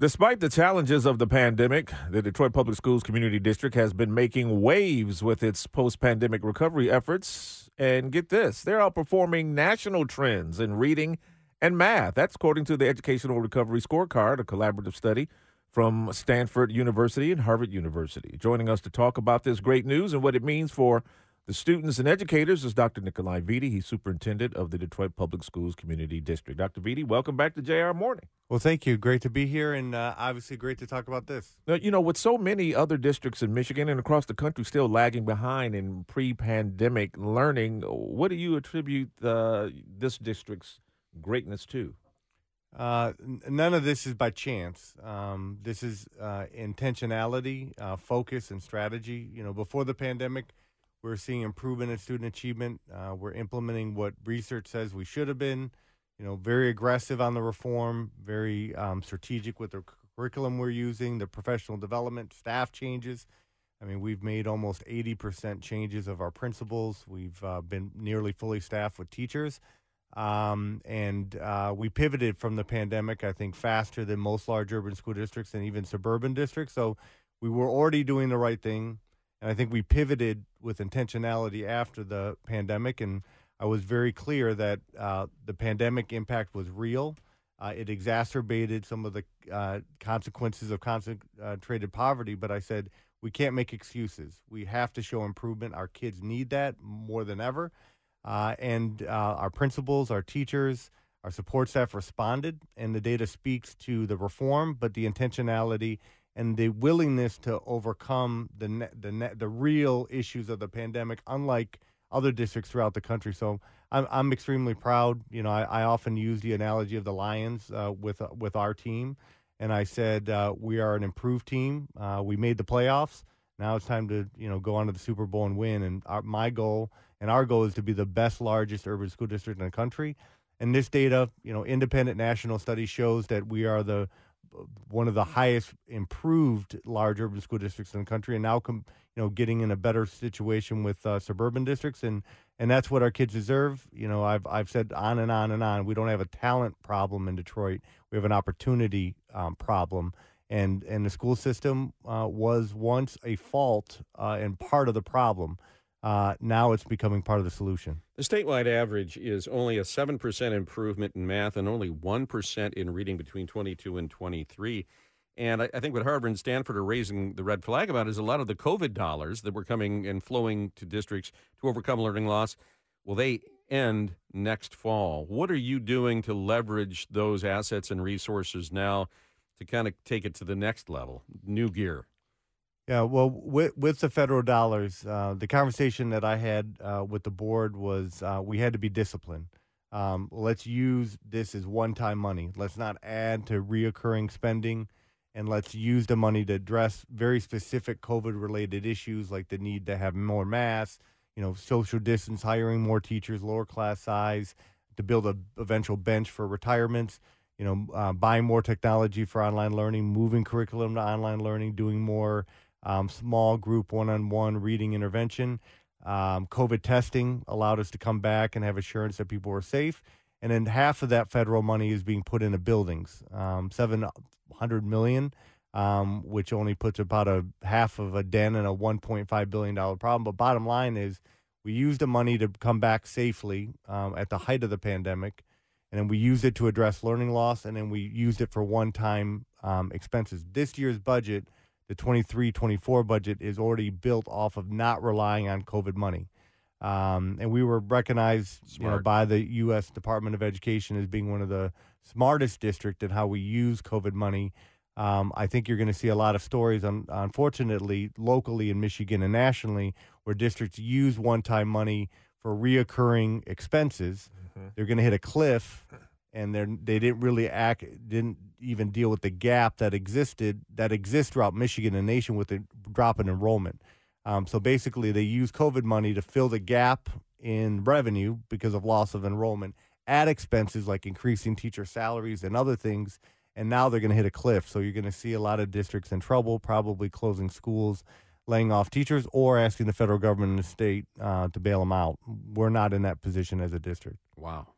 Despite the challenges of the pandemic, the Detroit Public Schools Community District has been making waves with its post-pandemic recovery efforts. And get this, they're outperforming national trends in reading and math. That's according to the Educational Recovery Scorecard, a collaborative study from Stanford University and Harvard University. Joining us to talk about this great news and what it means for the students and educators is Dr. Nikolai Vitti. He's superintendent of the Detroit Public Schools Community District. Dr. Vitti, welcome back to JR Morning. Well, thank you. Great to be here, and obviously great to talk about this. Now, you know, with so many other districts in Michigan and across the country still lagging behind in pre-pandemic learning, what do you attribute this district's greatness to? None of this is by chance. This is intentionality, focus, and strategy. You know, before the pandemic, we're seeing improvement in student achievement. We're implementing what research says we should have been, you know, very aggressive on the reform, very strategic with the curriculum we're using, the professional development, staff changes. I mean, we've made almost 80% changes of our principals. We've been nearly fully staffed with teachers. And we pivoted from the pandemic, I think, faster than most large urban school districts and even suburban districts. So we were already doing the right thing. And I think we pivoted with intentionality after the pandemic, and I was very clear that the pandemic impact was real. It exacerbated some of the consequences of concentrated poverty, but I said we can't make excuses. We have to show improvement. Our kids need that more than ever. And our principals, our teachers, our support staff responded, and the data speaks to the reform, but the intentionality and the willingness to overcome the real issues of the pandemic, unlike other districts throughout the country. So I'm extremely proud. You know, I often use the analogy of the Lions with our team, and I said we are an improved team. We made the playoffs. Now it's time to go on to the Super Bowl and win. And our goal is to be the best, largest urban school district in the country. And this data, independent national study shows that we are one of the highest improved large urban school districts in the country, and now getting in a better situation with suburban districts, and that's what our kids deserve. I've said on and on and on, we don't have a talent problem in Detroit. We have an opportunity problem, and the school system was once a fault and part of the problem. Now it's becoming part of the solution. The statewide average is only a 7% improvement in math and only 1% in reading between 22 and 23. And I think what Harvard and Stanford are raising the red flag about is a lot of the COVID dollars that were coming and flowing to districts to overcome learning loss, will they end next fall? What are you doing to leverage those assets and resources now to kind of take it to the next level, new gear? Yeah, well, with the federal dollars, the conversation that I had with the board was we had to be disciplined. Let's use this as one-time money. Let's not add to reoccurring spending, and let's use the money to address very specific COVID-related issues like the need to have more masks, social distance, hiring more teachers, lower class size, to build an eventual bench for retirements, buying more technology for online learning, moving curriculum to online learning, doing more small group one-on-one reading intervention. COVID testing allowed us to come back and have assurance that people were safe. And then half of that federal money is being put into buildings, $700 million, which only puts about a half of a dent in a $1.5 billion problem. But bottom line is we used the money to come back safely at the height of the pandemic, and then we used it to address learning loss, and then we used it for one-time expenses. This year's budget, the 23-24 budget, is already built off of not relying on COVID money. And we were recognized by the U.S. Department of Education as being one of the smartest districts in how we use COVID money. I think you're going to see a lot of stories, unfortunately, locally in Michigan and nationally, where districts use one-time money for reoccurring expenses. Mm-hmm. They're going to hit a cliff, and they didn't even deal with the gap that exists throughout Michigan and nation with the drop in enrollment. So basically, they use COVID money to fill the gap in revenue because of loss of enrollment at expenses like increasing teacher salaries and other things. And now they're going to hit a cliff. So you're going to see a lot of districts in trouble, probably closing schools, laying off teachers, or asking the federal government and the state to bail them out. We're not in that position as a district. Wow.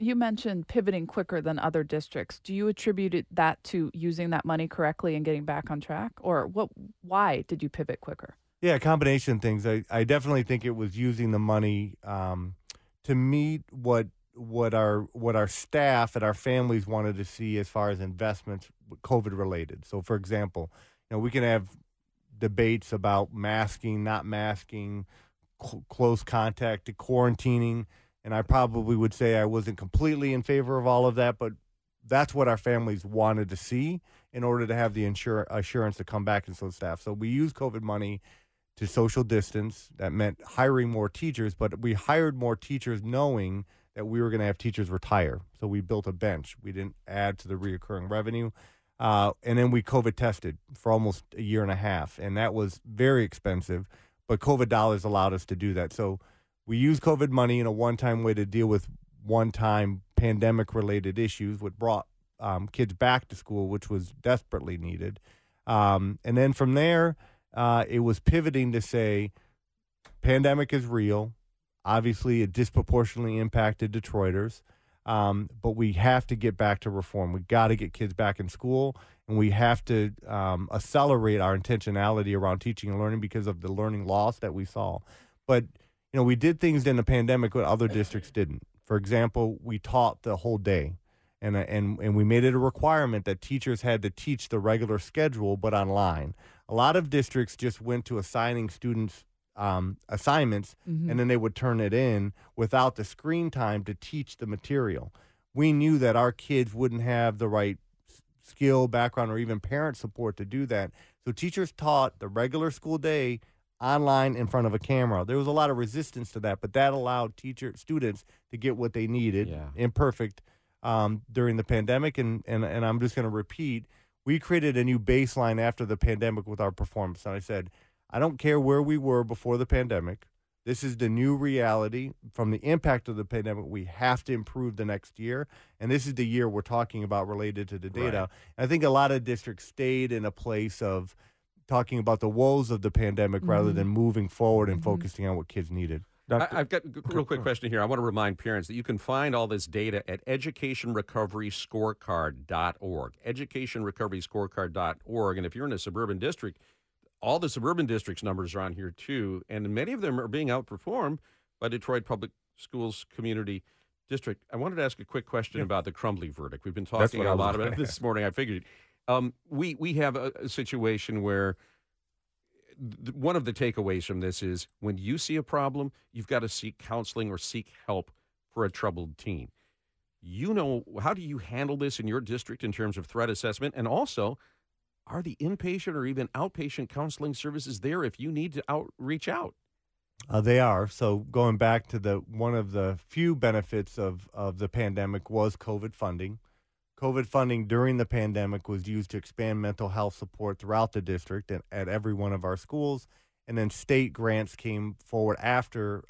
You mentioned pivoting quicker than other districts. Do you attribute that to using that money correctly and getting back on track? Or why did you pivot quicker? Yeah, a combination of things. I definitely think it was using the money to meet what our staff and our families wanted to see as far as investments COVID related. So for example, we can have debates about masking, not masking, close contact to quarantining. And I probably would say I wasn't completely in favor of all of that, but that's what our families wanted to see in order to have the assurance to come back and so staff. So we used COVID money to social distance. That meant hiring more teachers, but we hired more teachers knowing that we were going to have teachers retire. So we built a bench. We didn't add to the reoccurring revenue. And then we COVID tested for almost a year and a half, and that was very expensive, but COVID dollars allowed us to do that. So we use COVID money in a one-time way to deal with one-time pandemic-related issues, which brought kids back to school, which was desperately needed. And then from there, it was pivoting to say, pandemic is real. Obviously, it disproportionately impacted Detroiters, but we have to get back to reform. We got to get kids back in school, and we have to accelerate our intentionality around teaching and learning because of the learning loss that we saw. But we did things in the pandemic what other districts didn't. For example, we taught the whole day, and we made it a requirement that teachers had to teach the regular schedule but online. A lot of districts just went to assigning students assignments, mm-hmm. and then they would turn it in without the screen time to teach the material. We knew that our kids wouldn't have the right skill, background, or even parent support to do that. So teachers taught the regular school day online in front of a camera. There was a lot of resistance to that, but that allowed students to get what they needed, imperfect, during the pandemic. And I'm just going to repeat, we created a new baseline after the pandemic with our performance. And I said, I don't care where we were before the pandemic. This is the new reality from the impact of the pandemic. We have to improve the next year. And this is the year we're talking about related to the data. Right. I think a lot of districts stayed in a place of talking about the woes of the pandemic mm-hmm. rather than moving forward and mm-hmm. focusing on what kids needed. I've got a real quick question here. I want to remind parents that you can find all this data at educationrecoveryscorecard.org, educationrecoveryscorecard.org. And if you're in a suburban district, all the suburban districts' numbers are on here, too, and many of them are being outperformed by Detroit Public Schools Community District. I wanted to ask a quick question about the Crumbly verdict. We've been talking a lot about it this morning, I figured. We have a situation where one of the takeaways from this is when you see a problem, you've got to seek counseling or seek help for a troubled teen. How do you handle this in your district in terms of threat assessment? And also, are the inpatient or even outpatient counseling services there if you need to reach out? They are. So going back to one of the few benefits of the pandemic was COVID funding. COVID funding during the pandemic was used to expand mental health support throughout the district and at every one of our schools. And then state grants came forward after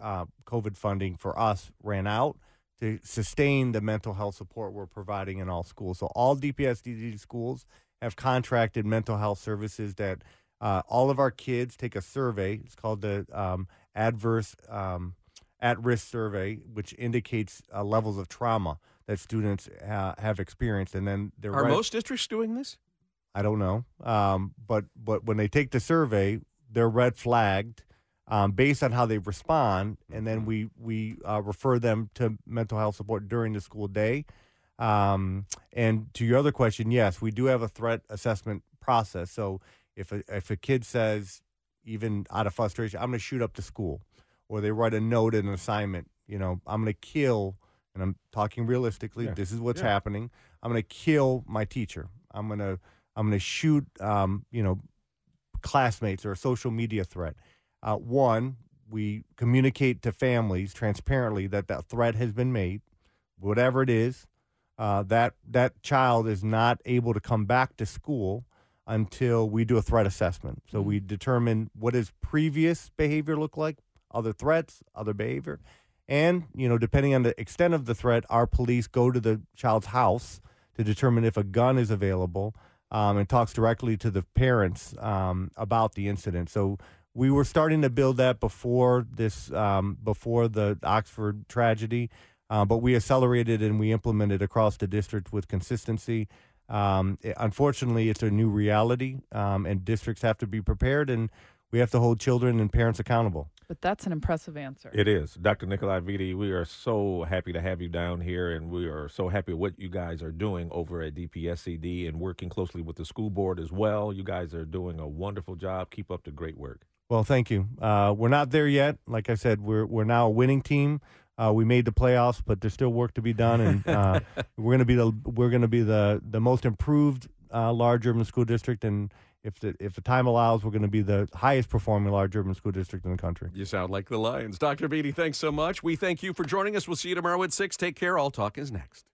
COVID funding for us ran out to sustain the mental health support we're providing in all schools. So all DPSDD schools have contracted mental health services that all of our kids take a survey. It's called the at-risk survey, which indicates levels of trauma that students have experienced, and then are most districts doing this? I don't know, but when they take the survey, they're red flagged based on how they respond, and then we refer them to mental health support during the school day. And to your other question, yes, we do have a threat assessment process. So if a kid says, even out of frustration, I'm going to shoot up the school, or they write a note in an assignment, I'm going to kill. And I'm talking realistically. Yeah. This is what's happening. I'm going to kill my teacher. I'm going to shoot, classmates, or a social media threat. One, we communicate to families transparently that threat has been made, whatever it is. That child is not able to come back to school until we do a threat assessment. So we determine what his previous behavior look like, other threats, other behavior. And, depending on the extent of the threat, our police go to the child's house to determine if a gun is available and talks directly to the parents about the incident. So we were starting to build that before the Oxford tragedy. But we accelerated and we implemented across the district with consistency. Unfortunately, it's a new reality, and districts have to be prepared, and we have to hold children and parents accountable. But that's an impressive answer. It is. Dr. Nikolai Vitti, we are so happy to have you down here, and we are so happy what you guys are doing over at DPSCD and working closely with the school board as well. You guys are doing a wonderful job. Keep up the great work. Well, thank you. We're not there yet. Like I said, we're now a winning team. We made the playoffs, but there's still work to be done, and we're going to be the most improved large urban school district, and if the time allows, we're going to be the highest performing large urban school district in the country. You sound like the Lions. Dr. Vitti, thanks so much. We thank you for joining us. We'll see you tomorrow at 6. Take care. All Talk is next.